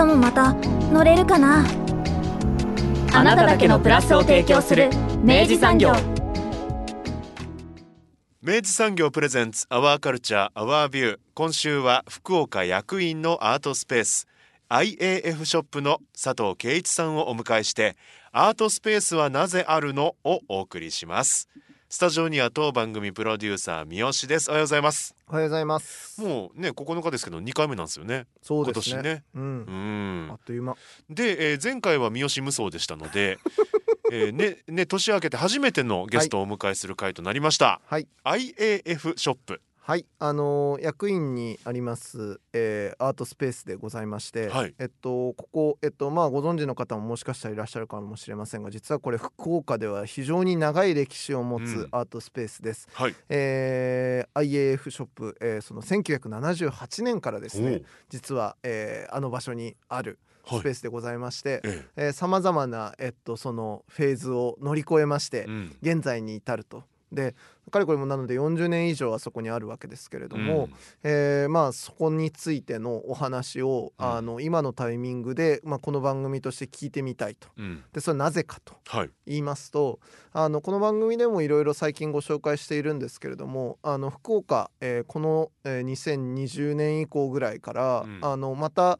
明日もまた乗れるかな。あなただけのプラスを提供する明治産業。明治産業プレゼンツアワーカルチャーアワービュー。今週は福岡役員のアートスペース IAF ショップの佐藤圭一さんをお迎えして、アートスペースはなぜあるのをお送りします。スタジオには当番組プロデューサー三好です。おはようございます。おはようございます。もうね9日ですけど2回目なんですよね。そうですね、今年ね、あっという間で、前回は三好無双でしたので年明けて初めてのゲストをお迎えする回となりました、はい、IAF ショップ、はい、役員にあります、アートスペースでございまして、はい、ここ、ご存知の方ももしかしたらいらっしゃるかもしれませんが、実はこれ福岡では非常に長い歴史を持つアートスペースです、はい、IAF ショップ、その1978年からですね、実は、あの場所にあるスペースでございまして、さまざまな、そのフェーズを乗り越えまして、現在に至ると。でかれこれもなので40年以上はそこにあるわけですけれども、そこについてのお話を、今のタイミングで、この番組として聞いてみたいと、でそれはなぜかと言いますと、この番組でもいろいろ最近ご紹介しているんですけれども、福岡、この2020年以降ぐらいから、また、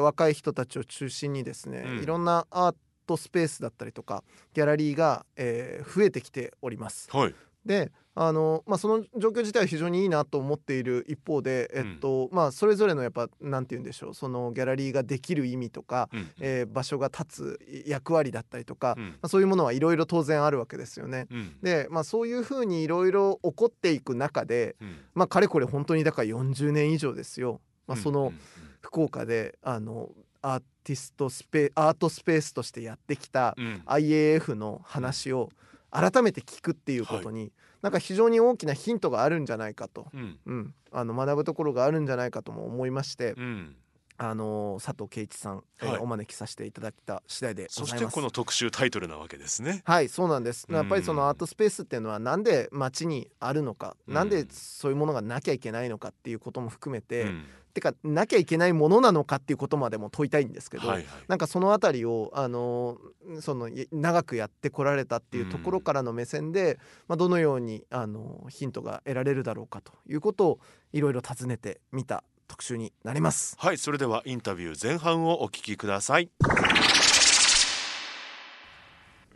若い人たちを中心にですね、いろんなアートスペースだったりとかギャラリーが、増えてきております、でその状況自体は非常にいいなと思っている一方で、それぞれのやっぱなんて言うんでしょう、そのギャラリーができる意味とか、場所が立つ役割だったりとか、そういうものはいろいろ当然あるわけですよね、で、そういうふうにいろいろ起こっていく中で、かれこれ本当にだから40年以上ですよ、その福岡でアートスペースとしてやってきた IAF の話を改めて聞くっていうことに、なんか非常に大きなヒントがあるんじゃないかと、学ぶところがあるんじゃないかとも思いまして、佐藤圭一さん、お招きさせていただいた次第でございます。そしてこの特集タイトルなわけですね。はい、そうなんです。やっぱりそのアートスペースっていうのはなんで街にあるのか、なんでそういうものがなきゃいけないのかっていうことも含めて、てかなきゃいけないものなのかっていうことまでも問いたいんですけど、なんかそのあたりを、その長くやってこられたっていうところからの目線で、どのようにヒントが得られるだろうかということをいろいろ尋ねてみた特集になります。はい、それではインタビュー前半をお聞きください。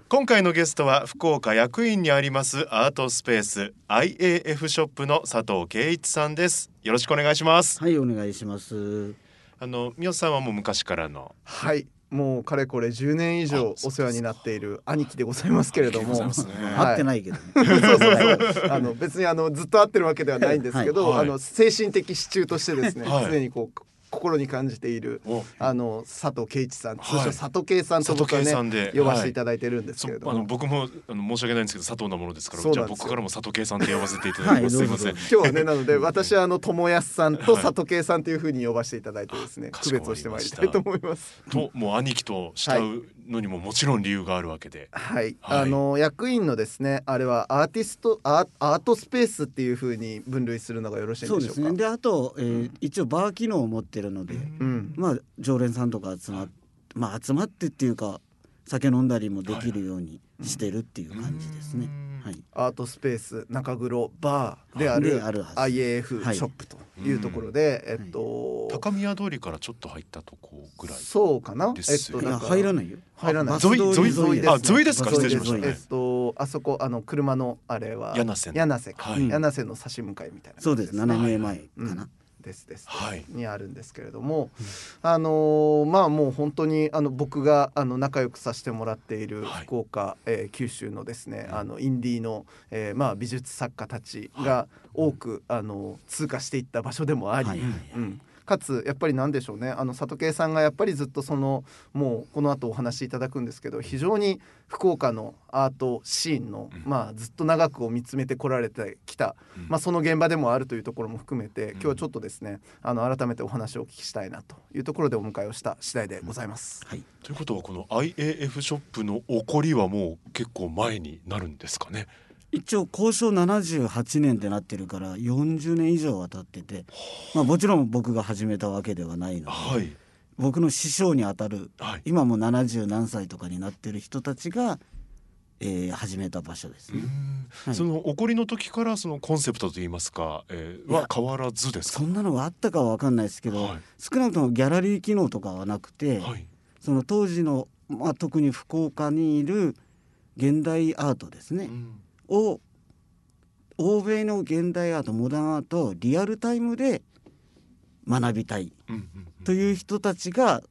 今回のゲストは福岡役員にありますアートスペース IAF ショップの佐藤圭一さんです。よろしくお願いします。はい、お願いします。三好さんはもう昔からの、はい、もうかれこれ10年以上お世話になっている兄貴でございますけれども、会ってないけどね別にずっと会ってるわけではないんですけど、精神的支柱としてですね、常にこう心に感じている佐藤圭一さん、通称佐藤圭さんと僕はね呼ばせていただいてるんですけれども、僕も申し訳ないんですけど佐藤なものですから、じゃあ僕からも佐藤圭さんで呼ばせていただきます。すいません。今日はね、なので私は友安さんと佐藤圭さんというふうに呼ばせていただいてですね、区別をしてまいりたいと思います。と、もう兄貴と慕うのにももちろん理由があるわけで、はい、役員のですね、あれはアートスペースっていうふうに分類するのがよろしいでしょうか。そうですね。で、あと、一応バー機能を持ってるので、常連さんとか集まってっていうか、酒飲んだりもできるようにしてるっていう感じですね。アートスペース中黒バーである IAF ショップというところで、高宮通りからちょっと入ったとこぐらい、そうかな、入らないよ、入らない、沿いです。あ、沿いですか、失礼しました。あそこ車のあれは柳瀬の差し向かいみたいな、そうです、斜め前かなですにあるんですけれども、もう本当に僕が仲良くさせてもらっている福岡、九州のですね、インディーの、美術作家たちが多く、通過していった場所でもあり、かつやっぱり何でしょうね、里圭さんがやっぱりずっともうこの後お話しいただくんですけど、非常に福岡のアートシーンの、ずっと長くを見つめてこられてきた、その現場でもあるというところも含めて、今日はちょっとですね改めてお話をお聞きしたいなというところでお迎えをした次第でございます、はい、ということはこの IAF ショップの起こりはもう結構前になるんですかね。一応交渉78年ってなってるから40年以上は経ってて、もちろん僕が始めたわけではないので、はい、僕の師匠にあたる、はい、今も70何歳とかになってる人たちが、始めた場所ですね。はい、その起こりの時からそのコンセプトといいますか、は変わらずですか。そんなのがあったかは分かんないですけど、はい、少なくともギャラリー機能とかはなくて、はい、その当時の、特に福岡にいる現代アートですね、を欧米の現代アート、モダンアートをリアルタイムで学びたいという人たちが、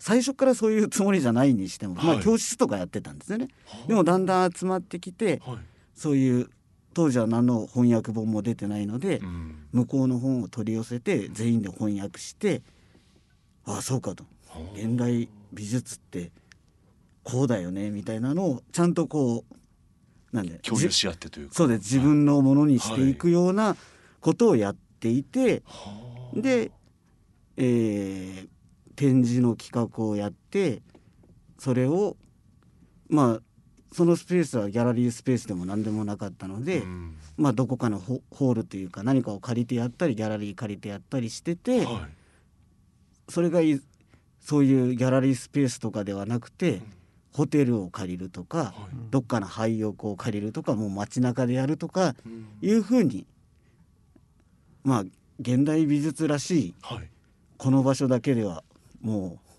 最初からそういうつもりじゃないにしても、教室とかやってたんですよね。でもだんだん集まってきて、そういう当時は何の翻訳本も出てないので、向こうの本を取り寄せて全員で翻訳して、ああそうかと、現代美術ってこうだよねみたいなのをちゃんとこうなんで共有し合ってというか、そうです、自分のものにしていくようなことをやっていて、はい、で、展示の企画をやって、それをそのスペースはギャラリースペースでも何でもなかったので、どこかのホールというか何かを借りてやったり、ギャラリー借りてやったりしてて、はい、それがそういうギャラリースペースとかではなくて、ホテルを借りるとか、どっかの廃屋を借りるとか、もう街中でやるとかいうふうに、現代美術らしい、この場所だけではもう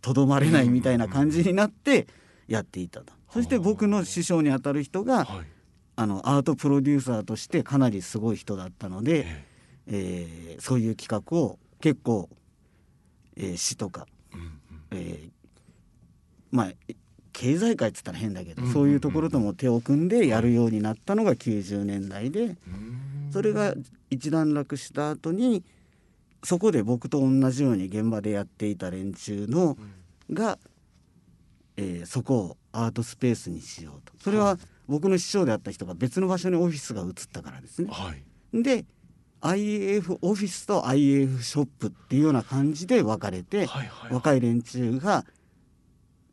とどまれないみたいな感じになってやっていたと。そして僕の師匠にあたる人が、アートプロデューサーとしてかなりすごい人だったので、そういう企画を結構、市とか、経済界って言ったら変だけど、そういうところとも手を組んでやるようになったのが90年代で、それが一段落した後に、そこで僕と同じように現場でやっていた連中のが、そこをアートスペースにしようと。それは僕の師匠であった人が別の場所にオフィスが移ったからですね、で IAF オフィスと IAF ショップっていうような感じで分かれて、若い連中が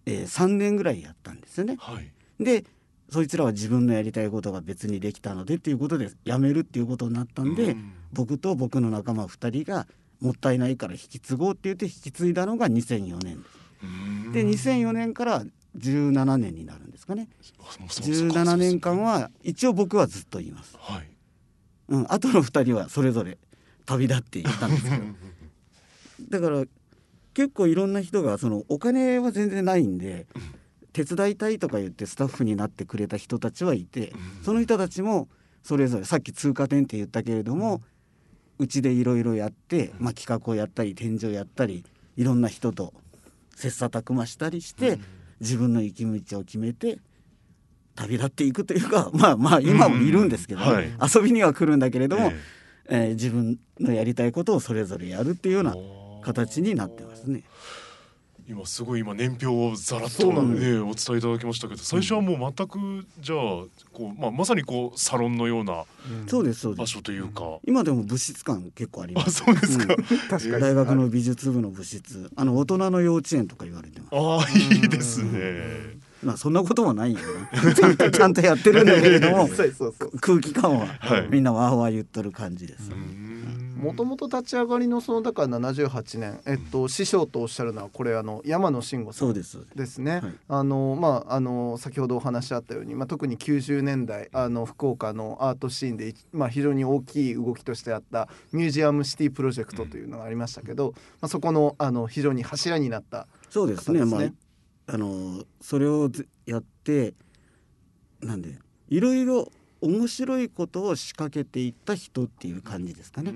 3年ぐらいやったんですよね、でそいつらは自分のやりたいことが別にできたのでっていうことで辞めるっていうことになったんで、僕と僕の仲間2人がもったいないから引き継ごうって言って引き継いだのが2004年で、2004年から17年になるんですかね。17年間は一応僕はずっといます、あとの2人はそれぞれ旅立っていったんですけどだから結構いろんな人がお金は全然ないんで、手伝いたいとか言ってスタッフになってくれた人たちはいて、その人たちもそれぞれさっき通過点って言ったけれども、うちでいろいろやって、企画をやったり展示をやったり、いろんな人と切磋琢磨したりして自分の行き道を決めて旅立っていくというか、今もいるんですけど、遊びには来るんだけれども、自分のやりたいことをそれぞれやるっていうような形になってますね。今年表をざらっと、お伝えいただきましたけど、最初はもう全くじゃあまさにサロンのような場所というか、今でも部室感結構あります。確か大学の美術部の部室、大人の幼稚園とか言われてます。いいですね。そんなこともないよねちゃんとやってるんだけれども空気感はみんなわーわー言っとる感じです。もともと立ち上がりのだから78年、師匠とおっしゃるのはこれ山野慎吾さんですね。先ほどお話しあったように、特に90年代福岡のアートシーンで、非常に大きい動きとしてあったミュージアムシティプロジェクトというのがありましたけど、そこの非常に柱になった方ですね。それをやって、なんでいろいろ面白いことを仕掛けていった人っていう感じですかね。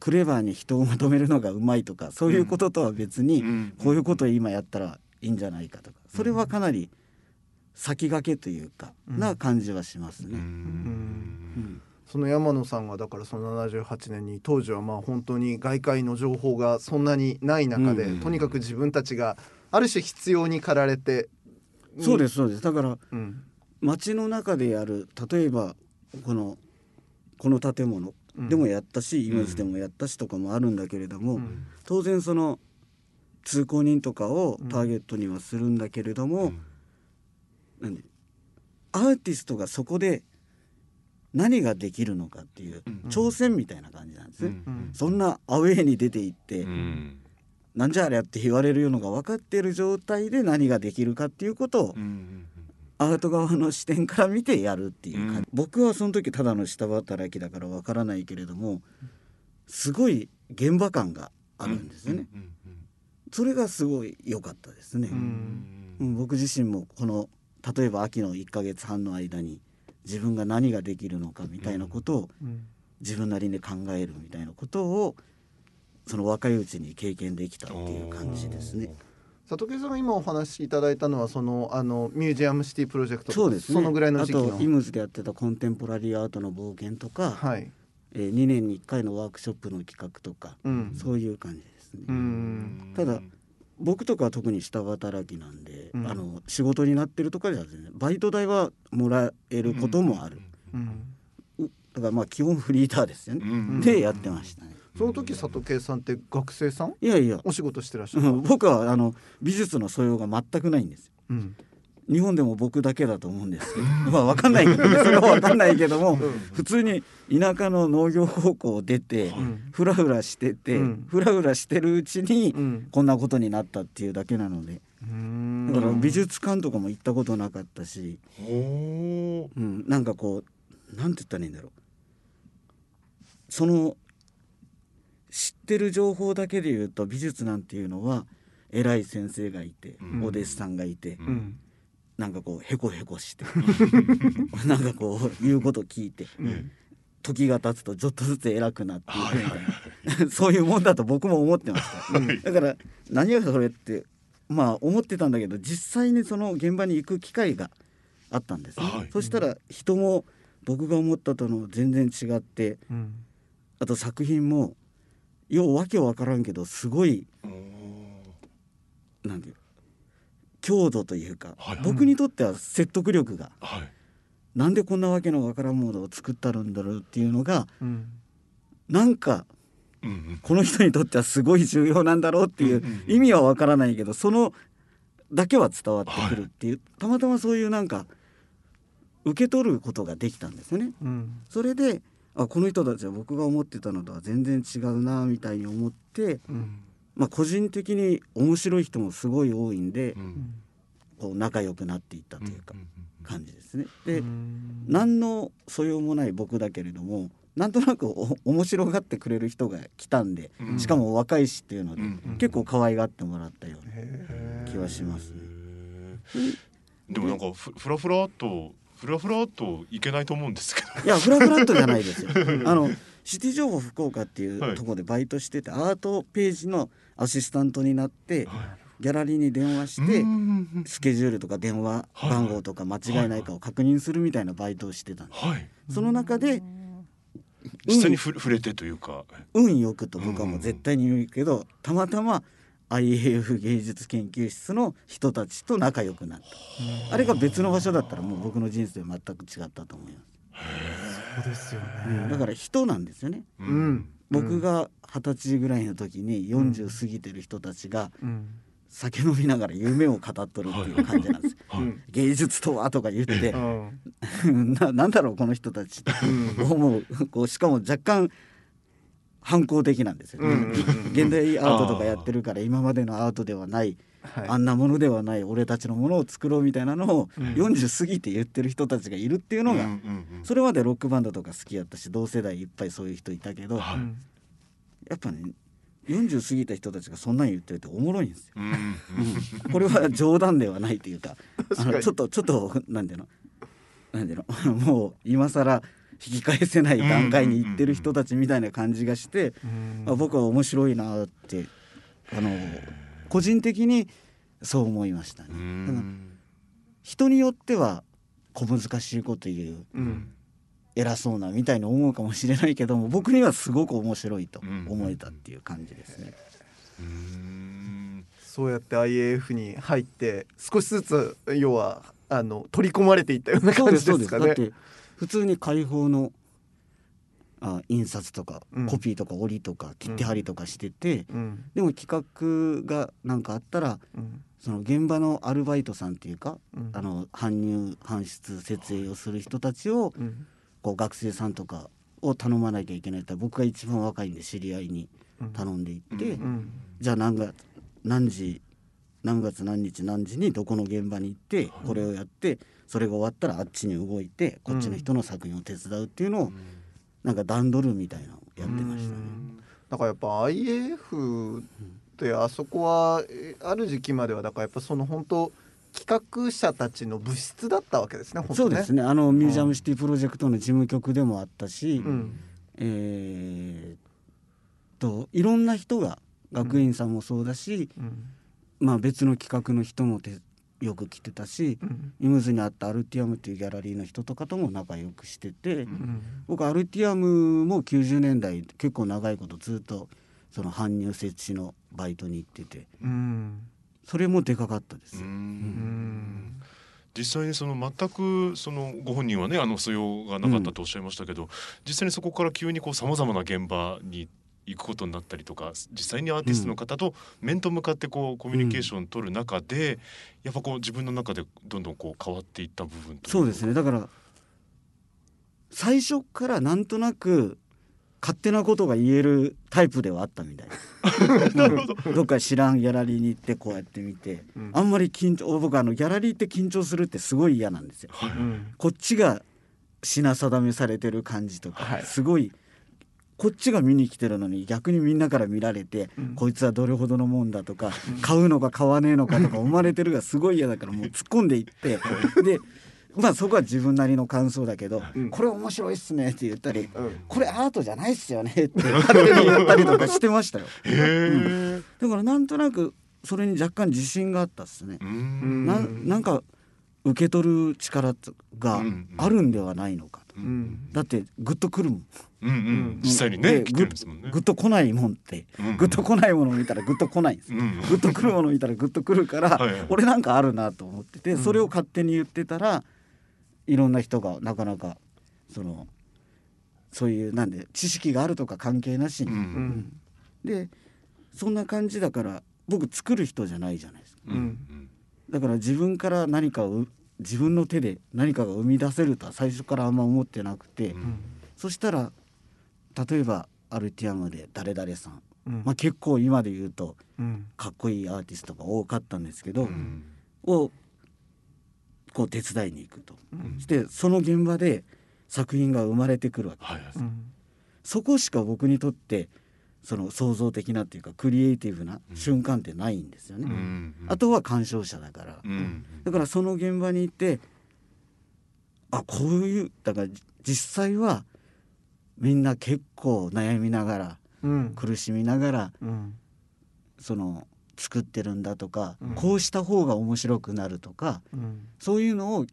クレバーに人をまとめるのがうまいとか、そういうこととは別に、こういうことを今やったらいいんじゃないかとか、それはかなり先駆けというか、な感じはしますね。その山野さんがだからその78年に当時はまあ本当に外界の情報がそんなにない中で、とにかく自分たちがある種必要に駆られて、そうですそうです。だから、街の中でやる、例えばこの建物でもやったし、イメージでもやったしとかもあるんだけれども、当然その通行人とかをターゲットにはするんだけれども、アーティストがそこで何ができるのかっていう挑戦みたいな感じなんですね。そんなアウェーに出ていって、なんじゃあれやって言われるようなのが分かっている状態で何ができるかっていうことをアート側の視点から見てやるっていう感じ、僕はその時ただの下働きだから分からないけれども、すごい現場感があるんですよね。それがすごい良かったですね。僕自身もこの例えば秋の1ヶ月半の間に自分が何ができるのかみたいなことを自分なりに考えるみたいなことをその若いうちに経験できたっていう感じですね。佐竹さんが今お話しいただいたのはそのミュージアムシティプロジェクト、 そうですね、そのぐらいの時期のあとイムズでやってたコンテンポラリーアートの冒険とか、2年に1回のワークショップの企画とか、そういう感じですね。ただ僕とかは特に下働きなんで、仕事になってるとかじゃ全然バイト代はもらえることもある、だからまあ基本フリーターですよね、でやってましたね。その時佐竹さんって学生さん？いやいや、お仕事してらっしゃる。僕は美術の素養が全くないんですよ、日本でも僕だけだと思うんですけどまあ分かんないけど、それは分かんないけども普通に田舎の農業高校を出て、フラフラしてて、フラフラしてるうちに、こんなことになったっていうだけなので、だから美術館とかも行ったことなかったし、なんかこうなんて言ったらいいんだろう、その知ってる情報だけで言うと美術なんていうのは偉い先生がいて、お弟子さんがいて、なんかこうへこへこしてなんかこう言うこと聞いて、時が経つとちょっとずつ偉くなってそういうもんだと僕も思ってました、だから何がそれってまあ思ってたんだけど、実際にその現場に行く機会があったんです、そしたら人も僕が思ったとの全然違って、あと作品もようわけわからんけどすごいなんていう強度というか、僕にとっては説得力が、なんでこんなわけのわからんものを作ったるんだろうっていうのが、なんか、この人にとってはすごい重要なんだろうっていう意味はわからないけど、そのだけは伝わってくるっていう、たまたまそういうなんか受け取ることができたんですよね、それでこの人たちは僕が思ってたのとは全然違うなみたいに思って、まあ、個人的に面白い人もすごい多いんで、こう仲良くなっていったというか感じですね。で、何の素養もない僕だけれども、なんとなく面白がってくれる人が来たんで、しかも若いしっていうので、結構可愛がってもらったような気はしますね。でもなんかフラフラっといけないと思うんですけど。いや、フラフラっとじゃないですよシティ情報福岡っていうところでバイトしてて、アートページのアシスタントになって、ギャラリーに電話してスケジュールとか電話番号とか間違いないかを確認するみたいなバイトをしてたんです、その中で実際に触れてというか、運よくと僕はもう絶対に言うけど、たまたまIAF 芸術研究室の人たちと仲良くなった。あれが別の場所だったらもう僕の人生全く違ったと思います。そうですよね、だから人なんですよね、僕が20歳ぐらいの時に40過ぎてる人たちが酒飲みながら夢を語っとるっていう感じなんですよ、芸術とはとか言ってなんだろうこの人たち思う。しかも若干反抗的なんですよね、現代アートとかやってるから今までのアートではない、あんなものではない俺たちのものを作ろうみたいなのを40過ぎて言ってる人たちがいるっていうのが、それまでロックバンドとか好きやったし同世代いっぱいそういう人いたけど、やっぱね40過ぎた人たちがそんなに言ってるっておもろいんですよ、これは冗談ではないというか、ちょっとなんていうのもう今更引き返せない段階に行ってる人たちみたいな感じがして、僕は面白いなって個人的にそう思いましたね。人によっては小難しいこと言う、偉そうなみたいに思うかもしれないけども、僕にはすごく面白いと思えたっていう感じですね。うんうん、そうやって IAF に入って少しずつ要は取り込まれていったような感じですかね。だって普通に解放の印刷とか、うん、コピーとか折りとか切手貼りとかしてて、うん、でも企画がなんかあったら、うん、その現場のアルバイトさんっていうか、うん、搬入搬出設営をする人たちを、うん、こう学生さんとかを頼まなきゃいけないって、僕が一番若いんで知り合いに頼んでいって、うんうん、じゃあ何月何日何時にどこの現場に行ってこれをやって、それが終わったらあっちに動いてこっちの人の作品を手伝うっていうのをなんか段取るみたいなのをやってましたね。だからやっぱ IAF ってあそこはある時期まではだからやっぱその本当企画者たちの部室だったわけですね。そうですね、ミュージアムシティプロジェクトの事務局でもあったし、うん、いろんな人が学院さんもそうだし、うんうん、まあ、別の企画の人もよく来てたし、うん、イムズにあったアルティアムというギャラリーの人とかとも仲良くしてて、うん、僕アルティアムも90年代結構長いことずっとその搬入設置のバイトに行ってて、うん、それもでかかったです。うん、うん、実際にその全くそのご本人はね素養がなかったとおっしゃいましたけど、うん、実際にそこから急にさまざまな現場に行くことになったりとか、実際にアーティストの方と面と向かってコミュニケーションを取る中で、うん、やっぱ自分の中でどんどん変わっていった部分という。そうですね、だから最初からなんとなく勝手なことが言えるタイプではあったみたいなるほど、どっか知らんギャラリーに行ってこうやって見て、うん、あんまり僕ギャラリーって緊張するってすごい嫌なんですよ、はい、こっちが品定めされてる感じとか、はい、すごいこっちが見に来てるのに逆にみんなから見られて、うん、こいつはどれほどのもんだとか、うん、買うのか買わねえのかとか思われてるがすごい嫌だからもう突っ込んでいってで、まあ、そこは自分なりの感想だけど、うん、これ面白いっすねって言ったり、うん、これアートじゃないっすよねって勝手に言ったりとかしてましたよ、うん、だからなんとなくそれに若干自信があったっすね。なんか受け取る力があるんではないのかと、うんうん、だってグッとくるもん、うんうん、実際にね来てるんですもんね。グッと来ないもんって、うんうん、グッと来ないものを見たらグッと来ないんです、うんうん、グッと来るものを見たらグッと来るからはい、はい、俺なんかあるなと思ってて、それを勝手に言ってたらいろんな人がなかなかそういうなんで知識があるとか関係なしに、うんうん、でそんな感じだから僕作る人じゃないじゃないですか、うんうん、だから自分から何かを自分の手で何かが生み出せるとは最初からあんま思ってなくて、うん、そしたら例えばアルティアムで誰々さん、うんまあ、結構今で言うとかっこいいアーティストが多かったんですけど、うん、を手伝いに行くと、うん、してその現場で作品が生まれてくるわけです、はい、そこしか僕にとって創造的なっていうかクリエイティブな瞬間ってないんですよね、うん、あとは鑑賞者だから、うん、だからその現場にいてこういうだから実際はみんな結構悩みながら、うん、苦しみながら、うん、作ってるんだとか、うん、こうした方が面白くなるとか、うん、そういうのを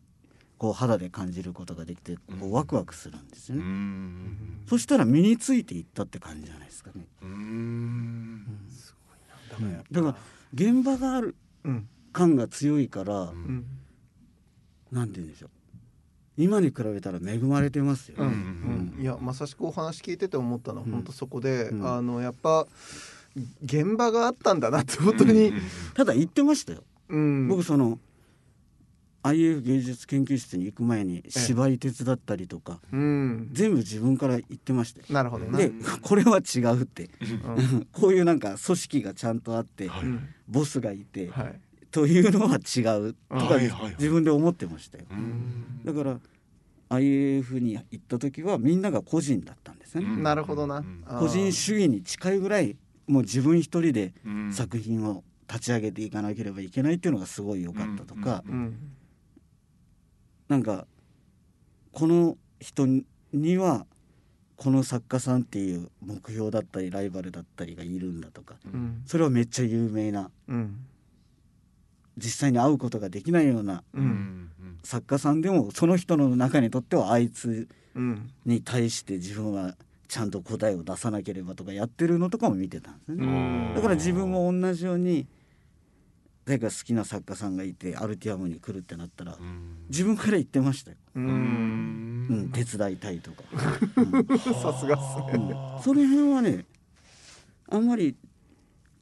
肌で感じることができてワクワクするんですよね、うん、そしたら身についていったって感じじゃないですかね、うんうん、すごいな。だから現場がある感が強いから、うん、なんて言うんでしょう、今に比べたら恵まれてますよ、ねうんうん、いやまさしくお話聞いてて思ったのは、うん、本当そこで、うん、やっぱ現場があったんだなって本当に、うん、ただ言ってましたよ、うん、僕IAF 芸術研究室に行く前に芝居手伝ったりとか、うん、全部自分から言ってましたよ。なるほどね。でこれは違うって、うん、こういうなんか組織がちゃんとあって、はい、ボスがいて、はいというのは違うとか自分で思ってましたよ、はいはいはい、だから IAF に行った時はみんなが個人だったんですね、うん、なるほどな。個人主義に近いぐらいもう自分一人で作品を立ち上げていかなければいけないっていうのがすごい良かったとか、うんうんうん、なんかこの人にはこの作家さんっていう目標だったりライバルだったりがいるんだとか、うん、それはめっちゃ有名な、うん実際に会うことができないような作家さんでもその人の中にとってはあいつに対して自分はちゃんと答えを出さなければとかやってるのとかも見てたんですね。だから自分も同じように誰か好きな作家さんがいてアルティアムに来るってなったら自分から言ってましたよ。手伝いたいとかさすがっすね。その辺はねあんまり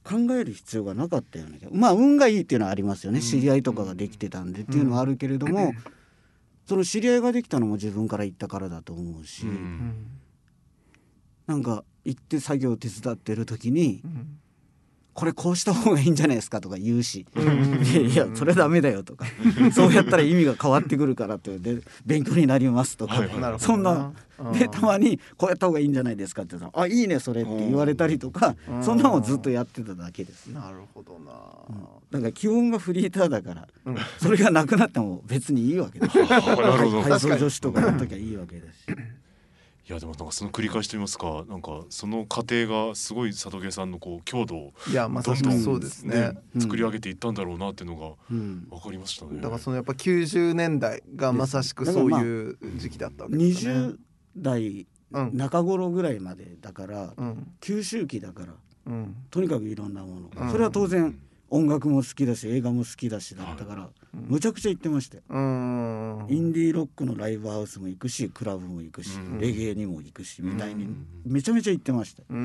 考える必要がなかったよね。まあ運がいいっていうのはありますよね。知り合いとかができてたんでっていうのはあるけれども、その知り合いができたのも自分から言ったからだと思うし、なんか行って作業を手伝ってる時に、これこうした方がいいんじゃないですかとか言うし、いやそれダメだよとかそうやったら意味が変わってくるからってで勉強になりますとか、そんなでたまにこうやった方がいいんじゃないですかって言ったら、あいいねそれって言われたりとか、そんなのずっとやってただけです。なるほどな。だから基本がフリーターだからそれがなくなっても別にいいわけです。体操女子とかやっときゃいいわけだし。いやでもなんかその繰り返しといいますか、なんかその過程がすごい里毛さんのこう強度をどんどんそうですね、作り上げていったんだろうなっていうのが分かりましたね。だからそのやっぱ90年代がまさしくそういう時期だったわけですね。20代中頃ぐらいまでだから、吸収期だから、とにかくいろんなもの、それは当然音楽も好きだし映画も好きだしだったから、むちゃくちゃ行ってましたよ。インディーロックのライブハウスも行くしクラブも行くし、レゲエにも行くしみたいにめちゃめちゃ行ってました。それ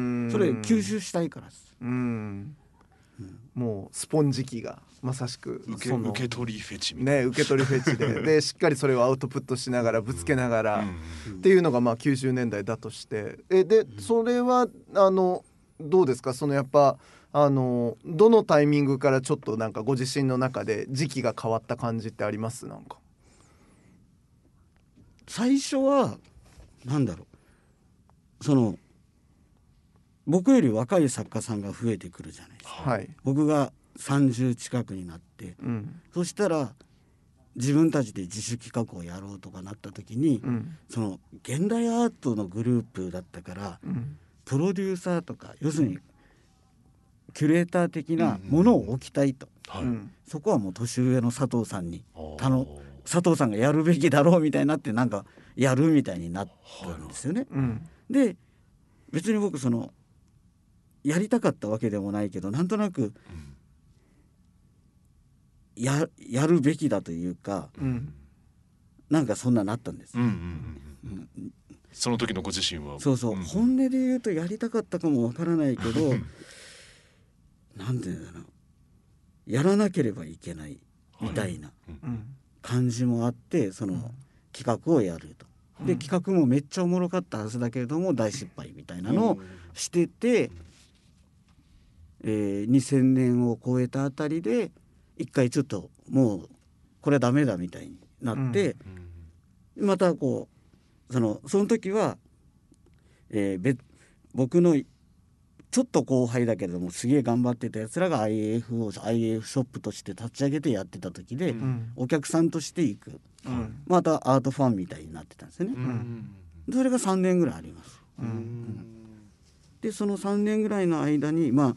吸収したいからです。もうスポンジ期がまさしく受け取りフェチみたいな、受け取りフェチ でしっかりそれをアウトプットしながらぶつけながらっていうのがまあ90年代だとして、でそれはどうですか、そのやっぱどのタイミングからちょっとなんかご自身の中で時期が変わった感じってあります？なんか最初はなんだろう、その僕より若い作家さんが増えてくるじゃないですか、僕が30近くになって、そしたら自分たちで自主企画をやろうとかなった時に、その現代アートのグループだったから、プロデューサーとか要するにキュレーター的なものを置きたいと、そこはもう年上の佐藤さんに佐藤さんがやるべきだろうみたいになって、なんかやるみたいになったんですよね。で別に僕そのやりたかったわけでもないけど、なんとなくやるべきだというか、なんかそんななったんです。その時のご自身はそうそう、本音で言うとやりたかったかもわからないけどなんていうんだろう、やらなければいけないみたいな感じもあって、その企画をやると、で企画もめっちゃおもろかったはずだけれども大失敗みたいなのをしてて、2000年を超えたあたりで一回ちょっともうこれはダメだみたいになって、またこうその時は、僕のちょっと後輩だけれどもすげえ頑張ってたやつらが IF ショップとして立ち上げてやってた時で、お客さんとして行く、またアートファンみたいになってたんですよね。それが3年ぐらいあります。でその3年ぐらいの間に、まあ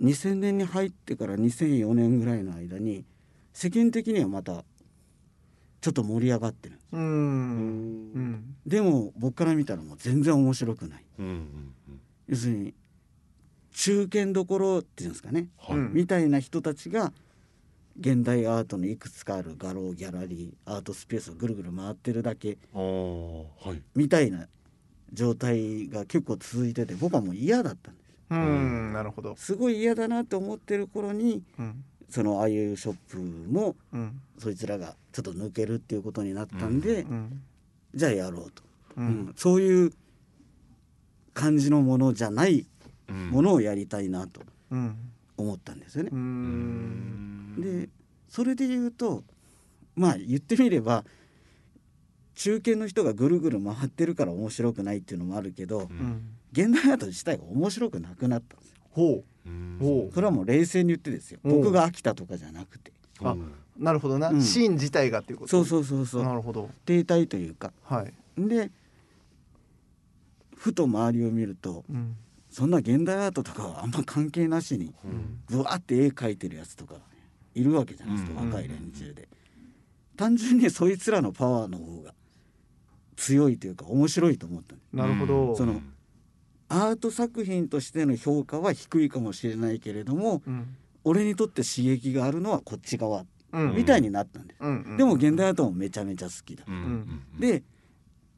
2000年に入ってから2004年ぐらいの間に世間的にはまたちょっと盛り上がってるんです。でも僕から見たらもう全然面白くない。要するに中堅どころっていうんですかね、みたいな人たちが現代アートのいくつかある画廊ギャラリーアートスペースをぐるぐる回ってるだけみたいな状態が結構続いてて、僕はもう嫌だったんです。なるほど。すごい嫌だなと思ってる頃に、そのああいうショップも、そいつらがちょっと抜けるっていうことになったんで、じゃあやろうと、そういう感じのものじゃないものをやりたいなと思ったんですよね。でそれで言うと、まあ言ってみれば中堅の人がぐるぐる回ってるから面白くないっていうのもあるけど、現代アート自体が面白くなくなったんですよ。それはもう冷静に言ってですよ、僕が飽きたとかじゃなくて。なるほどな、シーン自体がっていうこと。そうなるほど。停滞というか、でふと周りを見ると、そんな現代アートとかはあんま関係なしにぶわって絵描いてるやつとかいるわけじゃないですか、若い連中で。単純にそいつらのパワーの方が強いというか面白いと思った。なるほど。そのアート作品としての評価は低いかもしれないけれども、うん、俺にとって刺激があるのはこっち側、うん、みたいになったんです、うん、でも現代アートもめちゃめちゃ好きだ、うん、で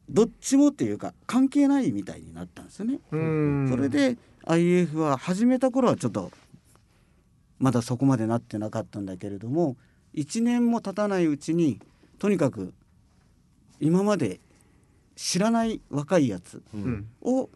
どっちもっていうか関係ないみたいになったんですよね、うん、それで IF は始めた頃はちょっとまだそこまでなってなかったんだけれども、1年も経たないうちにとにかく今まで知らない若いやつを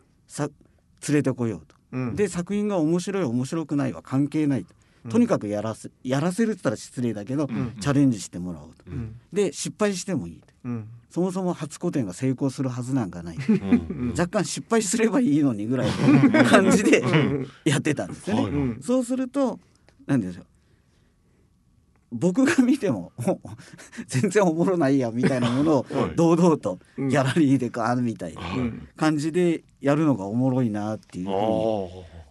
連れてこようと、うん、で作品が面白い面白くないは関係ないと、うん、とにかくやらせるって言ったら失礼だけど、うん、チャレンジしてもらおうと、うん、で失敗してもいいと、うん、そもそも初個展が成功するはずなんかない、うん、若干失敗すればいいのにぐらいの感じでやってたんですよね、うん、そうするとなんでしょう、僕が見ても全然おもろないやみたいなものを堂々とギャラリーでガーンみたいな感じでやるのがおもろいなっていうふうに、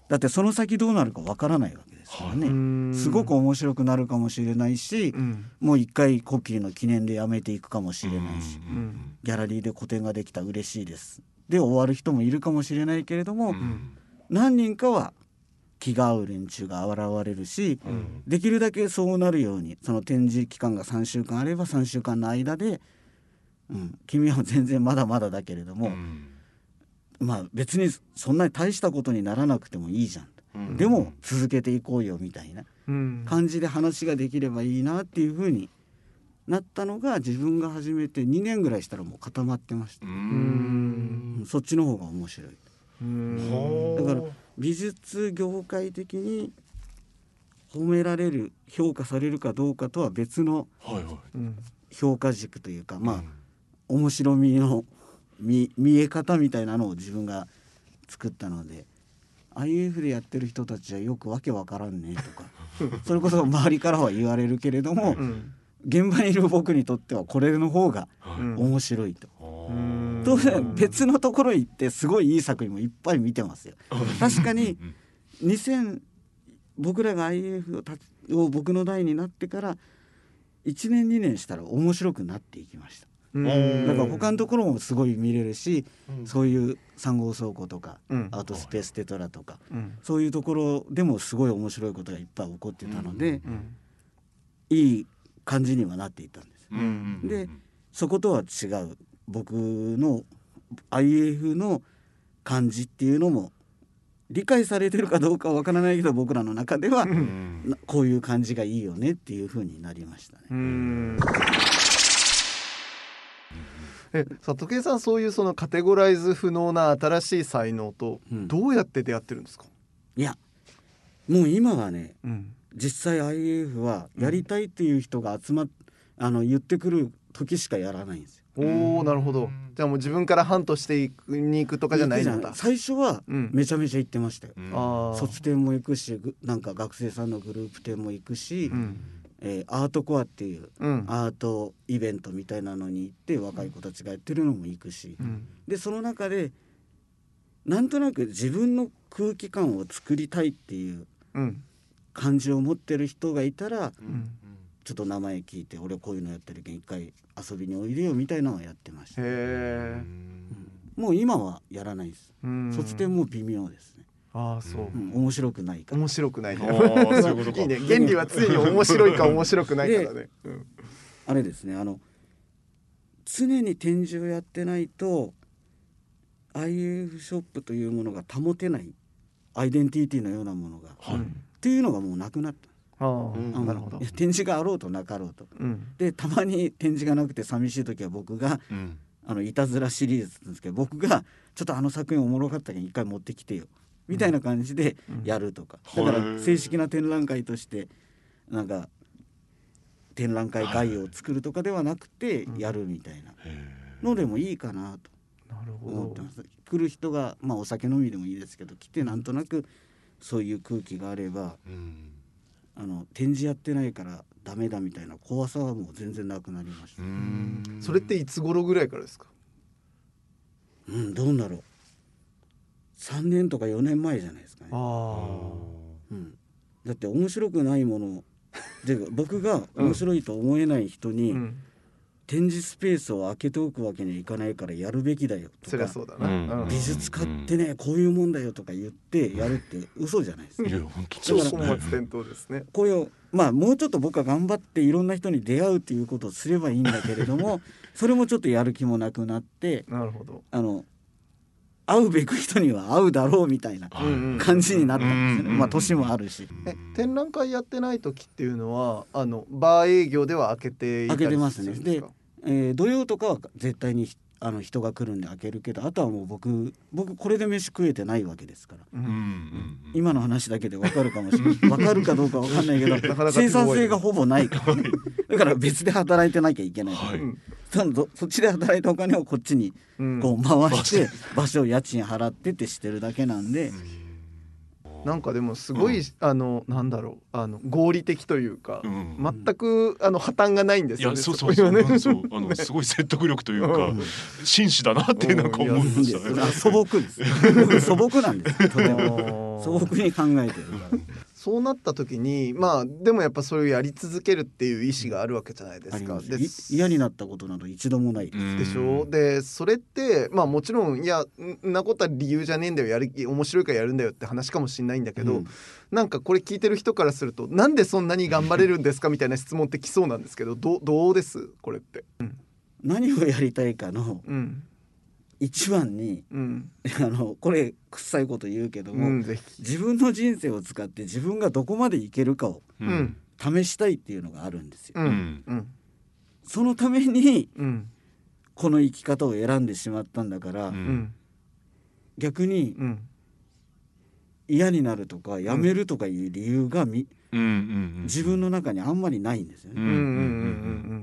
だってその先どうなるかわからないわけですからね。すごく面白くなるかもしれないし、もう一回コピーの記念でやめていくかもしれないし、ギャラリーで個展ができた嬉しいですで終わる人もいるかもしれないけれども、何人かは気が合う連中が現れるし、うん、できるだけそうなるように、その展示期間が3週間あれば3週間の間で、うん、君は全然まだまだだけれども、うん、まあ別にそんなに大したことにならなくてもいいじゃん、うん、でも続けていこうよみたいな感じで話ができればいいなっていう風になったのが、自分が始めて2年ぐらいしたらもう固まってました。そっちの方が面白い。だから美術業界的に褒められる評価されるかどうかとは別の評価軸というか、まあ面白みの 見え方みたいなのを自分が作ったので、 IF でやってる人たちはよくわけわからんねとかそれこそ周りからは言われるけれども、現場にいる僕にとってはこれの方が面白いと、当然別のところ行ってすごいいい作品もいっぱい見てますよ。確かに僕らが IF を僕の代になってから1年2年したら面白くなっていきました。だから他のところもすごい見れるし、そういう3号倉庫とか、アートスペーステトラとか、そういうところでもすごい面白いことがいっぱい起こってたので、いい感じにはなっていったんです、でそことは違う僕の IF の感じっていうのも理解されてるかどうかは分からないけど、僕らの中では、こういう感じがいいよねっていう風になりましたね。里圭さん、そういうそのカテゴライズ不能な新しい才能とどうやって出会ってるんですか？いやもう今はね、実際 IF はやりたいっていう人が言ってくる時しかやらないんですよ。おー、なるほど。じゃあもう自分からハントしていくとかじゃないんだ。最初はめちゃめちゃ行ってましたよ、卒展も行くし、なんか学生さんのグループ展も行くし、アートコアっていうアートイベントみたいなのに行って若い子たちがやってるのも行くし、でその中でなんとなく自分の空気感を作りたいっていう感じを持ってる人がいたら、ちょっと名前聞いて俺こういうのやってるけん一回遊びにおいでよみたいなのをやってました。へ、もう今はやらないです。卒展も微妙ですね。あ、そう、面白くないから。面白くないからいいね、原理はついに面白いか面白くないからね、あれですね、常に展示をやってないと IF ショップというものが保てないアイデンティティのようなものが、っていうのがもうなくなった。なるほど。展示があろうとなかろうと、でたまに展示がなくて寂しい時は僕が、いたずらシリーズなんですけど、僕がちょっと作品おもろかったけど一回持ってきてよみたいな感じでやるとか、だから正式な展覧会としてなんか展覧会概要を作るとかではなくてやるみたいなのでもいいかなと思ってます。来る人が、まあ、お酒飲みでもいいですけど来て、なんとなくそういう空気があれば、展示やってないからダメだみたいな怖さはもう全然なくなりました。それっていつ頃ぐらいからですか？どうだろう、3年とか4年前じゃないですかね。だって面白くないもので僕が面白いと思えない人に展示スペースを開けておくわけにはいかないからやるべきだよとか、そりゃそうだな、うん、美術家ってねこういうもんだよとか言ってやるって嘘じゃないですか。いや本当にそうですね。これをまあもうちょっと僕は頑張っていろんな人に出会うということをすればいいんだけれどもそれもちょっとやる気もなくなって、なるほど、会うべく人には会うだろうみたいな感じになったんですね、うんうん、まあ年もあるし。展覧会やってない時っていうのはバー営業では開けていたりするんですか？開けてますね。で、土曜とかは絶対に人が来るんで開けるけど、あとはもう僕これで飯食えてないわけですから、うんうんうん、今の話だけで分かるかもしれない分かるかどうか分かんないけど生産性がほぼないから、ね、だから別で働いてなきゃいけない、はい、そっちで働いたお金をこっちにこう回して場所を家賃払ってってしてるだけなんで、なんかでもすごい、うん、なんだろう合理的というか、うん、全く破綻がないんですよね。いやそうそうそう、ね、すごい説得力というか、うん、紳士だなってなんか思いましたね。素朴です素朴なんですよ。とても素朴に考えてるからそうなった時にまあでもやっぱそれをやり続けるっていう意思があるわけじゃないですか。嫌になったことなど一度もないでしょう。でそれってまあもちろんいやなことは理由じゃねえんだよ、やる面白いからやるんだよって話かもしれないんだけど、うん、なんかこれ聞いてる人からするとなんでそんなに頑張れるんですかみたいな質問ってきそうなんですけど、どうですこれって、うん、何をやりたいかの、うん一番に、うん、これ臭いこと言うけども、うん、自分の人生を使って自分がどこまでいけるかを試したいっていうのがあるんですよ、うんうん、そのために、うん、この生き方を選んでしまったんだから、うん、逆に、うん、嫌になるとかやめるとかいう理由が自分の中にあんまりないんですよね、うんうんうんうん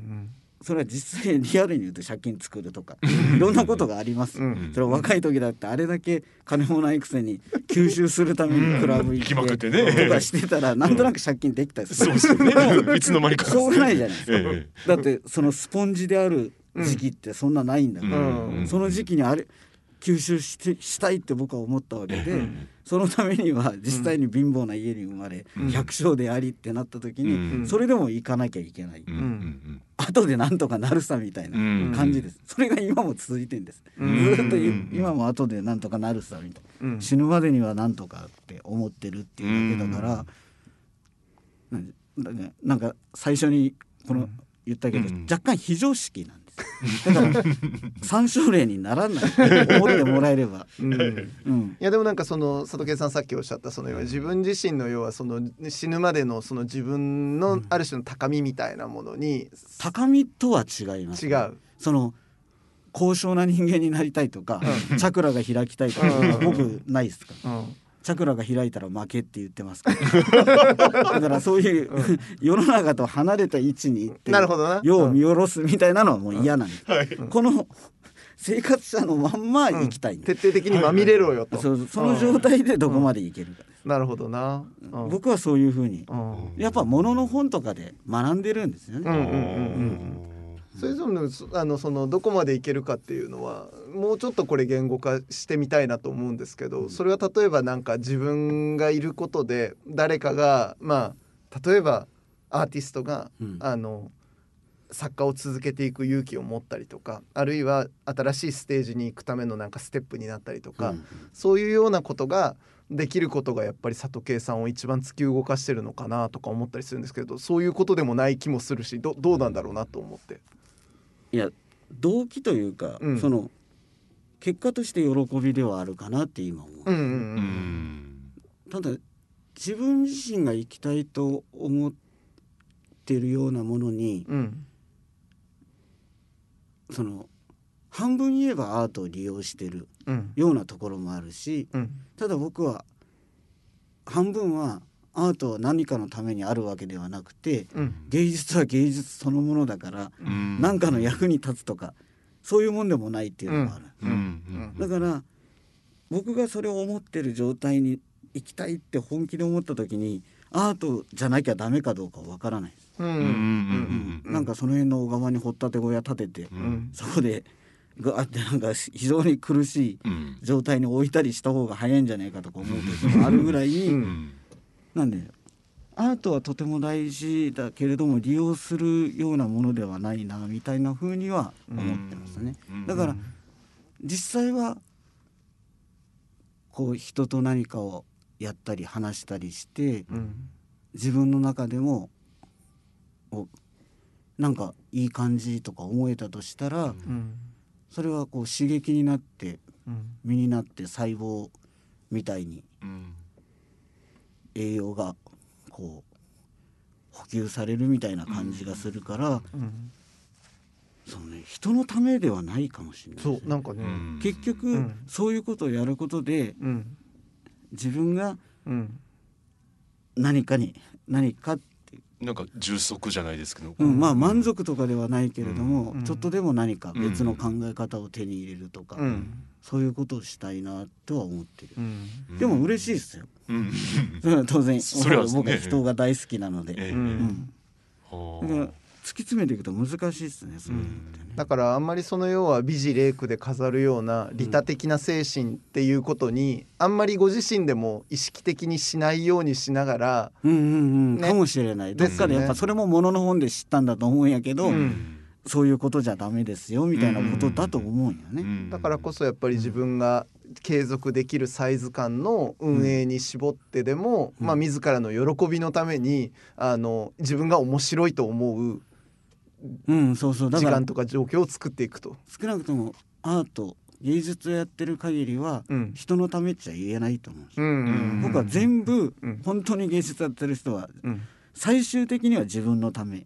それは実際リアルに言うと借金作るとかいろんなことがありますそれは若い時だってあれだけ金もないくせに吸収するためにクラブ行ってとかしてたらなんとなく借金できたりするそうですねいつの間にかしょうがないじゃないですか。だってそのスポンジである時期ってそんなないんだから、その時期にあれ吸収したいって僕は思ったわけで、そのためには実際に貧乏な家に生まれ、百姓でありってなった時にそれでも行かなきゃいけない、後でなんとかなるさみたいな感じです、それが今も続いてんです、ずっと今も後でなんとかなるさみたいな、死ぬまでにはなんとかって思ってるっていうだけだから、なんか最初にこの言ったけど、若干非常識なんですだから参照例にならないと思ってもらえれば、うんうん、いやでもなんかその佐藤圭さんさっきおっしゃったその自分自身の要はその死ぬまでのその自分のある種の高みみたいなものに、うん、高みとは違います、ね、違うその高尚な人間になりたいとか、うん、チャクラが開きたいとか僕ないですか、うんチャクラが開いたら負けって言ってますからだからそういう、うん、世の中と離れた位置に行って世を見下ろすみたいなのはもう嫌なんです、うんはい、この生活者のまんま行きたい、うん、徹底的にまみれろよと、はい、その状態でどこまで行けるかです、うん、なるほどな、うん、僕はそういうふうに、うん、やっぱ物の本とかで学んでるんですよね、うんうんうんうんそれぞれの、そのどこまでいけるかっていうのはもうちょっとこれ言語化してみたいなと思うんですけど、それは例えばなんか自分がいることで誰かがまあ例えばアーティストが、うん、作家を続けていく勇気を持ったりとか、あるいは新しいステージに行くためのなんかステップになったりとか、うん、そういうようなことができることがやっぱり佐藤圭さんを一番突き動かしてるのかなとか思ったりするんですけど、そういうことでもない気もするし どうなんだろうなと思って。いや動機というか、うん、その結果として喜びではあるかなって今思う、うんうんうん、ただ自分自身が生きたいと思ってるようなものに、うん、その半分言えばアートを利用してるようなところもあるし、うん、ただ僕は半分はアートは何かのためにあるわけではなくて、うん、芸術は芸術そのものだから、うん、何かの役に立つとかそういうもんでもないっていうのもある、うん、だから僕がそれを思ってる状態に行きたいって本気で思った時にアートじゃなきゃダメかどうかわからないです、うんうんうん、なんかその辺の小川に掘ったて小屋建てて、うん、そこでがあってなんか非常に苦しい状態に置いたりした方が早いんじゃないかとか思うこともあるぐらいに、うんうんなんでアートはとても大事だけれども利用するようなものではないなみたいな風には思ってましたね。だから実際はこう人と何かをやったり話したりして、うん、自分の中でもなんかいい感じとか思えたとしたら、うん、それはこう刺激になって、うん、身になって細胞みたいに栄養がこう補給されるみたいな感じがするから、うんうんそうね、人のためではないかもしれない、ね、そうなんかね、結局、うん、そういうことをやることで、うん、自分が何かに、うん、何かってなんか充足じゃないですけど、うん、まあ満足とかではないけれども、うん、ちょっとでも何か別の考え方を手に入れるとか、うん、そういうことをしたいなとは思ってる、うん、でも嬉しいですよ、うん、当然それは、ね、僕は人が大好きなので、うん、だから突き詰めていくと難しいですね、そういうのってね。だからあんまりその要は美辞麗句で飾るような利他的な精神っていうことにあんまりご自身でも意識的にしないようにしながら、ね、かもしれないですからやっぱそれも物の本で知ったんだと思うんやけど、うん、そういうことじゃダメですよみたいなことだと思うんよね、うんうん、だからこそやっぱり自分が継続できるサイズ感の運営に絞ってでも、うんまあ、自らの喜びのために自分が面白いと思ううん、そうそうだから時間とか状況を作っていくと少なくともアート芸術をやってる限りは、うん、人のためっちゃ言えないと思うんです、うんうんうん、僕は全部、うん、本当に芸術やってる人は、うん、最終的には自分のため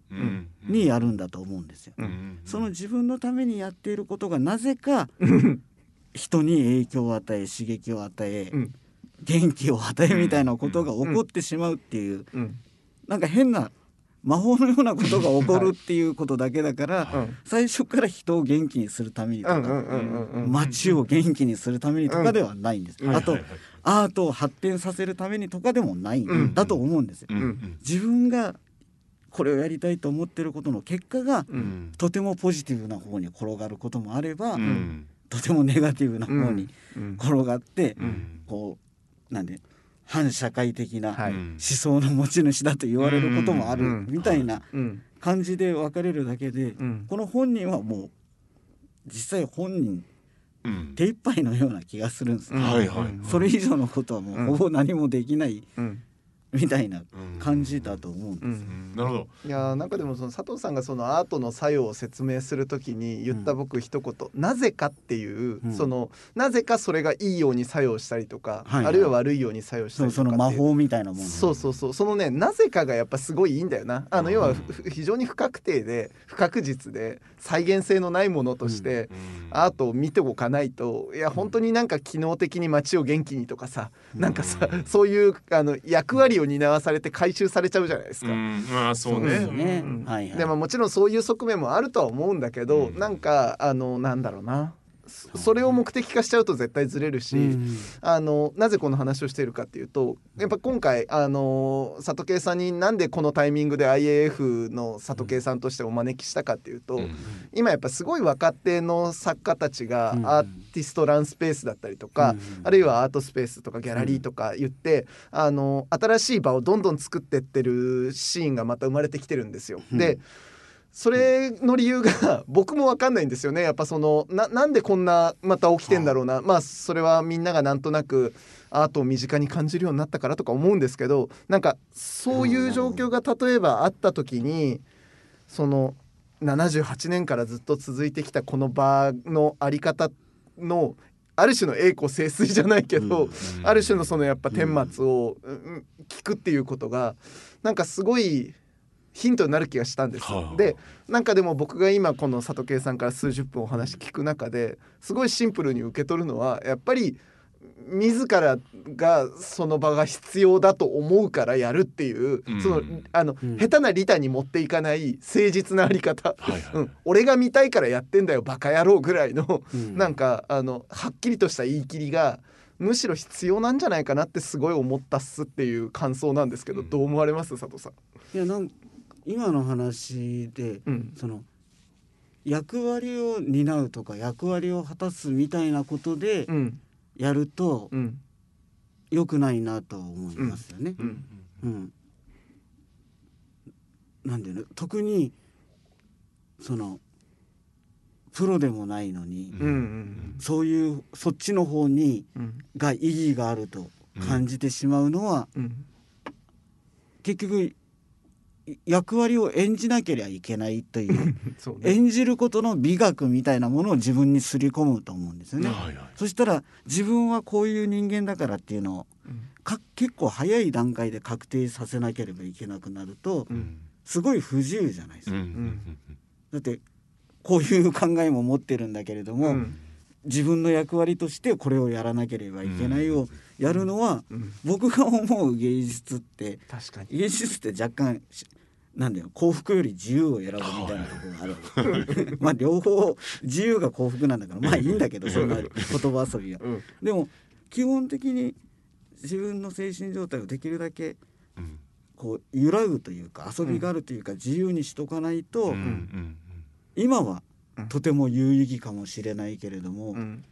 にやるんだと思うんですよ、うんうん、その自分のためにやっていることがなぜか、うん、人に影響を与え刺激を与え、うん、元気を与えみたいなことが起こってしまうっていう、うんうん、なんか変な魔法のようなことが起こるっていうことだけだから、はい、最初から人を元気にするためにとか、街を元気にするためにとかではないんです、うん、あと、はいはいはい、アートを発展させるためにとかでもないんだと思うんですよ、うんうん、自分がこれをやりたいと思ってることの結果が、うん、とてもポジティブな方に転がることもあれば、うん、とてもネガティブな方に転がって、うんうん、こうなんで反社会的な思想の持ち主だと言われることもあるみたいな感じで分かれるだけでこの本人はもう実際本人手一杯のような気がするんですよ、それ以上のことはもうほぼ何もできないみたいな感じだと思うんです、うん、なるほど。いやなんかでもその佐藤さんがそのアートの作用を説明するときに言った僕一言、うん、なぜかっていう、うん、そのなぜかそれがいいように作用したりとか、はいはい、あるいは悪いように作用したりとかっていう、その魔法みたいなもの、そうそうそう、そのねなぜかがやっぱすごいいいんだよな。要は非常に不確定で不確実で再現性のないものとして、うん、アートを見ておかないと、いや本当になんか機能的に街を元気にとかさ、うん、なんかさそういう役割を担わされて回収されちゃうじゃないですか。まあそうね。そうね。はいはい。でももちろんそういう側面もあるとは思うんだけど、うん、なんかなんだろうな。それを目的化しちゃうと絶対ずれるし、うん、なぜこの話をしているかっていうと、やっぱ今回佐藤圭さんになんでこのタイミングで IAF の佐藤圭さんとしてお招きしたかっていうと、うん、今やっぱすごい若手の作家たちがアーティストランスペースだったりとか、うん、あるいはアートスペースとかギャラリーとか言って、うん、新しい場をどんどん作ってってるシーンがまた生まれてきてるんですよ。うん、でそれの理由が僕も分かんないんですよね。やっぱその なんでこんなまた起きてんだろうな、まあそれはみんながなんとなくアートを身近に感じるようになったからとか思うんですけど、なんかそういう状況が例えばあった時にその78年からずっと続いてきたこの場のあり方のある種の栄枯盛衰じゃないけど、うん、ある種のそのやっぱ顛末を聞くっていうことがなんかすごいヒントになる気がしたんです、はあ、でなんかでも僕が今この佐藤圭さんから数十分お話聞く中ですごいシンプルに受け取るのはやっぱり自らがその場が必要だと思うからやるっていう、うん、そのうん、下手な利他に持っていかない誠実なあり方、はいはいうん、俺が見たいからやってんだよバカ野郎ぐらいの、うん、なんかはっきりとした言い切りがむしろ必要なんじゃないかなってすごい思ったっすっていう感想なんですけど、うん、どう思われます佐藤さん。いや今の話で、うん、その役割を担うとか役割を果たすみたいなことでやると良くないなと思いますよね、うんうんうん、なんていうの、特にそのプロでもないのに、うんうんうん、そういうそっちの方に、うん、が意義があると感じてしまうのは、うんうん、結局役割を演じなければいけないというそう、ね、演じることの美学みたいなものを自分にすり込むと思うんですよね、はいはい、そしたら自分はこういう人間だからっていうのを、うん、結構早い段階で確定させなければいけなくなると、うん、すごい不自由じゃないですか、うんうん、だってこういう考えも持ってるんだけれども、うん、自分の役割としてこれをやらなければいけないをやるのは、うんうん、僕が思う芸術って、確かに芸術って若干なんだよ、幸福より自由を選ぶみたいなところがあるまあ両方自由が幸福なんだからまあいいんだけどそんな言葉遊びは、うん、でも基本的に自分の精神状態をできるだけこう揺らぐというか遊びがあるというか自由にしとかないと、うんうんうん、今はとても有意義かもしれないけれども、うん、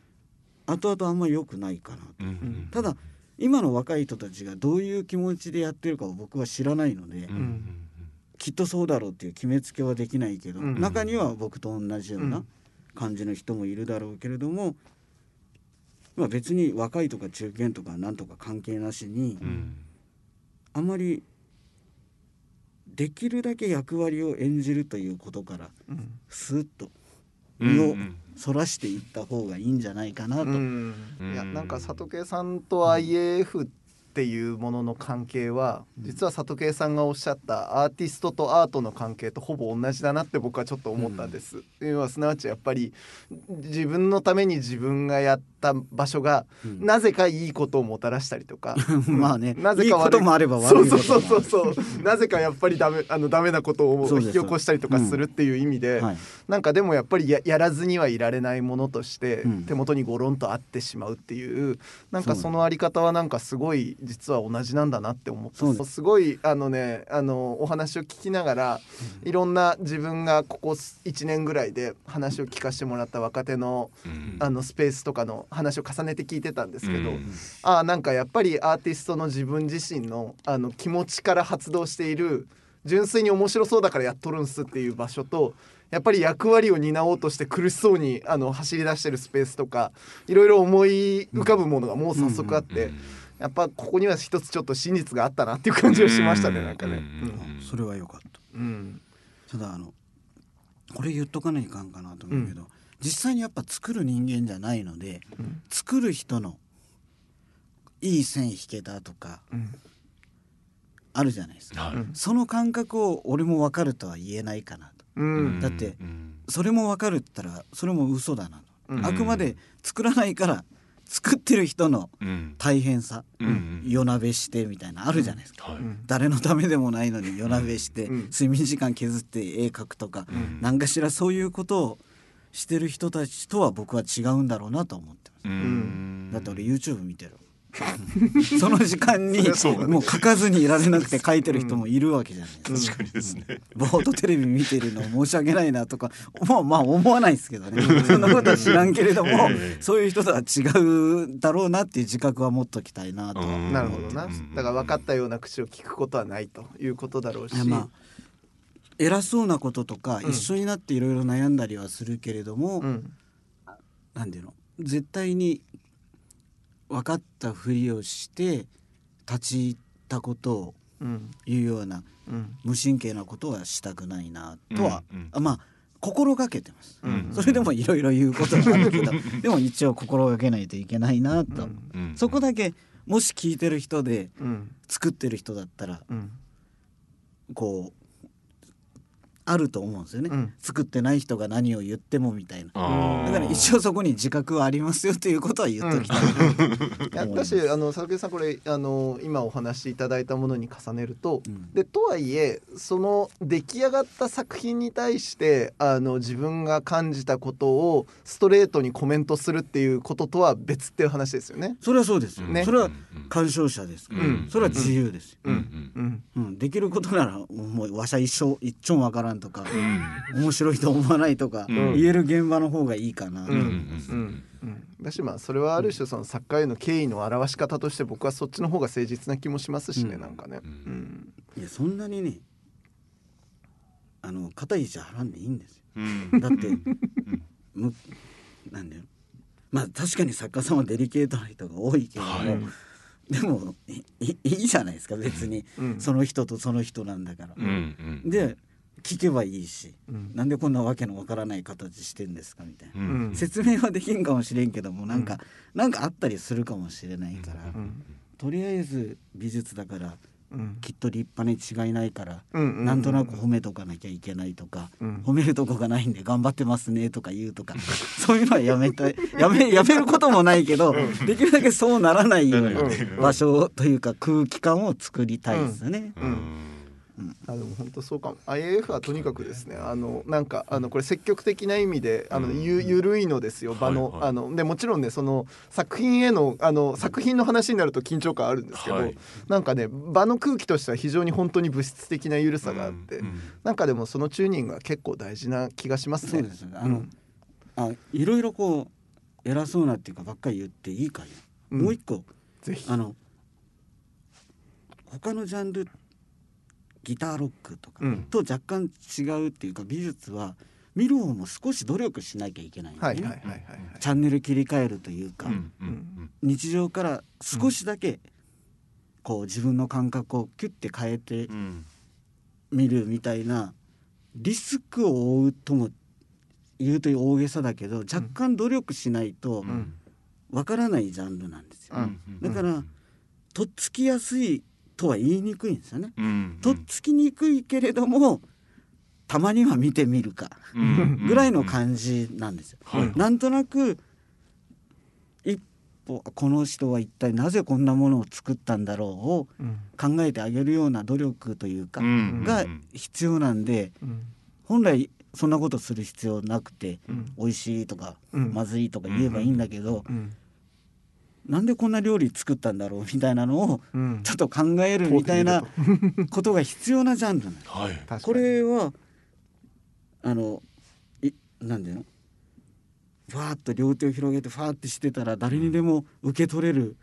後々あんま良くないかなと、うんうん、ただ今の若い人たちがどういう気持ちでやってるかを僕は知らないので、うん、きっとそうだろうっていう決めつけはできないけど、うん、中には僕と同じような感じの人もいるだろうけれども、まあ、別に若いとか中堅とかなんとか関係なしに、うん、あんまりできるだけ役割を演じるということからスーッと身をそらしていった方がいいんじゃないかなと、うんうん、いやなんか佐藤さんと IAF っていうものの関係は、うん、実は佐藤さんがおっしゃったアーティストとアートの関係とほぼ同じだなって僕はちょっと思ったんです、うん、要はすなわちやっぱり自分のために自分がやった場所が、うん、なぜかいいことをもたらしたりとかまあね、なぜか悪いこともあれば悪いこともある、そうそうそうそうなぜかやっぱりダメなことを引き起こしたりとかするっていう意味で、うんはい、なんかでもやっぱり やらずにはいられないものとして、うん、手元にゴロンとあってしまうっていうなんかそのあり方はなんかすごい実は同じなんだなって思った。すごいお話を聞きながら、うん、いろんな自分がここ1年ぐらいで話を聞かせてもらった若手の、うん、スペースとかの話を重ねて聞いてたんですけど、うん、なんかやっぱりアーティストの自分自身の、気持ちから発動している純粋に面白そうだからやっとるんすっていう場所と、やっぱり役割を担おうとして苦しそうに走り出してるスペースとか、いろいろ思い浮かぶものがもう早速あって、うんうんうん、やっぱここには一つちょっと真実があったなっていう感じをしましたね、なんかね、うん、それは良かった、うん、ただこれ言っとかないかんかなと思うけど、うん実際にやっぱ作る人間じゃないので、うん、作る人のいい線引けたとか、うん、あるじゃないですか、うん、その感覚を俺も分かるとは言えないかなと、うん、だってそれも分かるって言ったらそれも嘘だなと、うん、あくまで作らないから作ってる人の大変さ、うん、夜なべしてみたいなあるじゃないですか、うんはい、誰のためでもないのに夜なべして、うん、睡眠時間削って絵描くとか、うん、なんかしらそういうことをしてる人たちとは僕は違うんだろうなと思ってます。うんだって俺 YouTube 見てるその時間にもう書かずにいられなくて書いてる人もいるわけじゃないですか、うん、確かにですね、うん、ボートテレビ見てるの申し訳ないなとかもうまあ思わないですけどねそんなことは知らんけれどもそういう人とは違うだろうなっていう自覚は持っときたいなとは思ってます。なるほどな。だから分かったような口を聞くことはないということだろうし、まあ偉そうなこととか一緒になっていろいろ悩んだりはするけれども、うん、なんていうの絶対に分かったふりをして立ち入ったことを言うような、うん、無神経なことはしたくないなとは、うんうん、まあ心がけてます、うんうん、それでもいろいろ言うことはあるけどでも一応心がけないといけないなと、うんうん、そこだけもし聞いてる人で、うん、作ってる人だったら、うん、こうあると思うんですよね、うん、作ってない人が何を言ってもみたいな。だから一応そこに自覚はありますよということは言っときたい、うん、いや私佐藤さんこれ今お話しいただいたものに重ねると、うん、でとはいえその出来上がった作品に対して自分が感じたことをストレートにコメントするっていうこととは別っていう話ですよね。それはそうですよね。それは鑑賞者ですから、うん、それは自由ですよ、うんうんうんうん、できることならもうわしゃ一丁わからんとか面白いと思わないとか言える現場の方がいいかなと思います、うんうんうんうん、だしまあそれはある種その作家への敬意の表し方として僕はそっちの方が誠実な気もしますしね、うん、なんかね、うん、いやそんなにね肩ひじ払んでいいんですよ、うん、だってなんだよ、まあ確かに作家さんはデリケートな人が多いけれども、はい、でも いいじゃないですか別に、うん、その人とその人なんだから、うんうん、で聞けばいいし、うん、なんでこんなわけのわからない形してんですかみたいな、うん、説明はできんかもしれんけどもなんかあったりするかもしれないから、うんうん、とりあえず美術だから、うん、きっと立派に違いないから、うんうん、なんとなく褒めとかなきゃいけないとか、うん、褒めるとこがないんで頑張ってますねとか言うとか、うん、そういうのはやめることもないけど、うん、できるだけそうならないような場所というか空気感を作りたいですね、うんうんうんでも本当そうかも。 IAF はとにかくですねなんかこれ積極的な意味で緩いのですよ場の、はいはい、でもちろんねその作品への作品の話になると緊張感あるんですけど、はい、なんかね場の空気としては非常に本当に物質的な緩さがあって、うんうん、なんかでもそのチューニングは結構大事な気がしますね。そうですねいろいろこう偉そうなっていうかばっかり言っていいかよ、うん、もう一個ぜひ他のジャンルギターロックとかと若干違うっていうか、うん、美術は見る方も少し努力しなきゃいけないんで、ねはいはいはいはい、チャンネル切り替えるというか、うんうんうん、日常から少しだけこう自分の感覚をキュッて変えて見るみたいなリスクを負うとも言うという大げさだけど若干努力しないとわからないジャンルなんですよ、うんうん、だからとっつきやすいとは言いにくいんですよね、うんうん、とっつきにくいけれどもたまには見てみるかぐらいの感じなんですよ、うんうんうん、なんとなく一歩この人は一体なぜこんなものを作ったんだろうを考えてあげるような努力というかが必要なんで、本来そんなことする必要なくて美味しいとかまずいとか言えばいいんだけど、なんでこんな料理作ったんだろうみたいなのをちょっと考えるみたいなことが必要なジャンルなんです、はい、これはなんていうのファーッと両手を広げてファーッてしてたら誰にでも受け取れる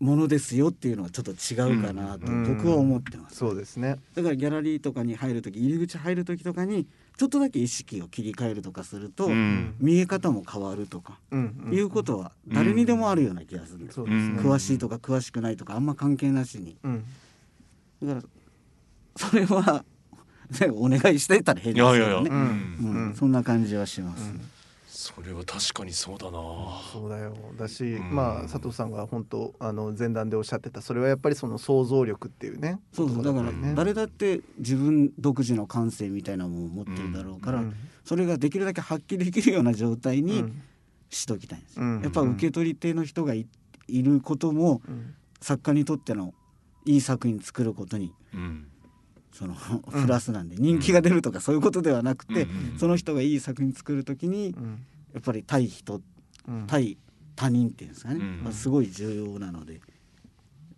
ものですよっていうのはちょっと違うかなと僕は思ってます、うんうん、そうですね。だからギャラリーとかに入るとき入り口入るときとかにちょっとだけ意識を切り替えるとかすると、うん、見え方も変わるとか、うん、いうことは誰にでもあるような気がするんです、うんうん、詳しいとか詳しくないとかあんま関係なしに、うん、だからそれはお願いしてたら変ですよね。いやいやいや、うんうん、そんな感じはします、うん、それは確かにそうだな。そうだよだし、うんまあ、佐藤さんが本当前段でおっしゃってたそれはやっぱりその想像力っていうね。そうそうだから、ね、誰だって自分独自の感性みたいなものを持ってるだろうから、うん、それができるだけ発揮できるような状態にしときたいんです、うん、やっぱ受け取り手の人が いることも、うん、作家にとってのいい作品作ることに、うんそのプラスなんで、うん、人気が出るとかそういうことではなくて、うん、その人がいい作品作るときに、うん、やっぱり対人、うん、対他人っていうんですかね、うんまあ、すごい重要なので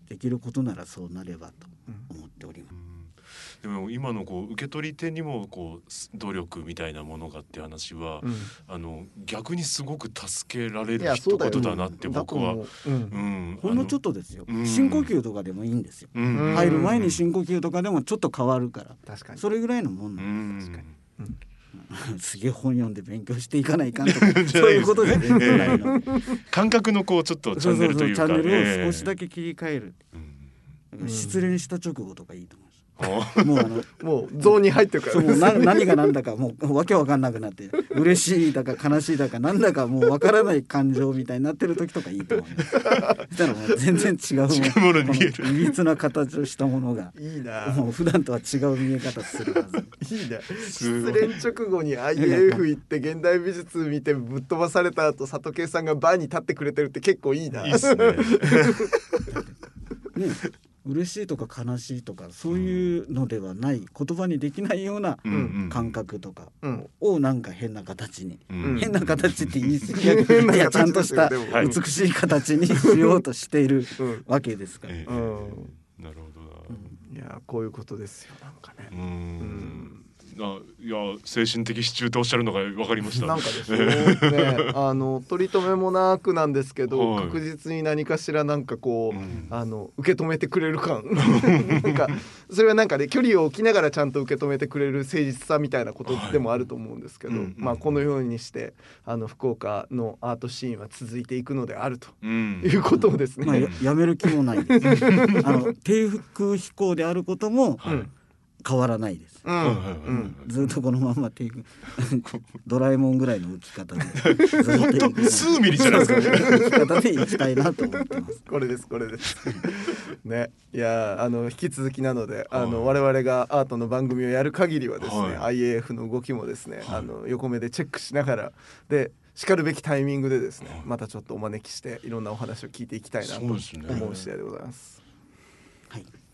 できることならそうなればと思っております、うんうん、でも今のこう受け取り手にもこう努力みたいなものがって話は、うん、逆にすごく助けられる一言だなって僕は、うん、ほんのちょっとですよ、うん、深呼吸とかでもいいんですよ、うん、入る前に深呼吸とかでもちょっと変わるから確かにそれぐらいのもんなんです、うん、確かに、うんすげえ本読んで勉強していかないかんとかそういうことで、ね感覚のこうちょっとチャンネルというかチャンネルを少しだけ切り替える、失恋した直後とかいいと思いますもうゾーンに入ってるから、ね、そう何が何だかもうわけわかんなくなって嬉しいだか悲しいだかなんだかもうわからない感情みたいになってる時とかいいと思いますしたらもう全然違うもの見えるいびつな形をしたものがいいなもう普段とは違う見え方するはずいいな失恋直後に IAF 行って現代美術見てぶっ飛ばされた後里圭さんがバーに立ってくれてるって結構いいないいっすねね嬉しいとか悲しいとかそういうのではない、うん、言葉にできないような感覚とかをなんか変な形に、うん、変な形って言い過ぎやけど、いやちゃんとした美しい形にしようとしているわけですから、うんなるほどな、うん、いやこういうことですよなんかねうんいや精神的支柱とおっしゃるのが分かりました。なんかですね、取り留めもなくなんですけど、はい、確実に何かしらなんかこう、うん、受け止めてくれる感なんかそれはなんかね距離を置きながらちゃんと受け止めてくれる誠実さみたいなことでもあると思うんですけど、はい、まあ、このようにして福岡のアートシーンは続いていくのであるということをですね、うん、まあ、やめる気もないです低空飛行であることも、はい、変わらないです、うんうん、ずっとこのままっていくドラえもんぐらいの浮き方で数ミリじゃないですか、ね、浮き方で行きたいなと思ってます。これですこれですね、いや引き続きなので我々がアートの番組をやる限りはですね、はい、IAF の動きもですね、はい、横目でチェックしながらでしかるべきタイミングでですね、はい、またちょっとお招きしていろんなお話を聞いていきたいなと思う次第でございます。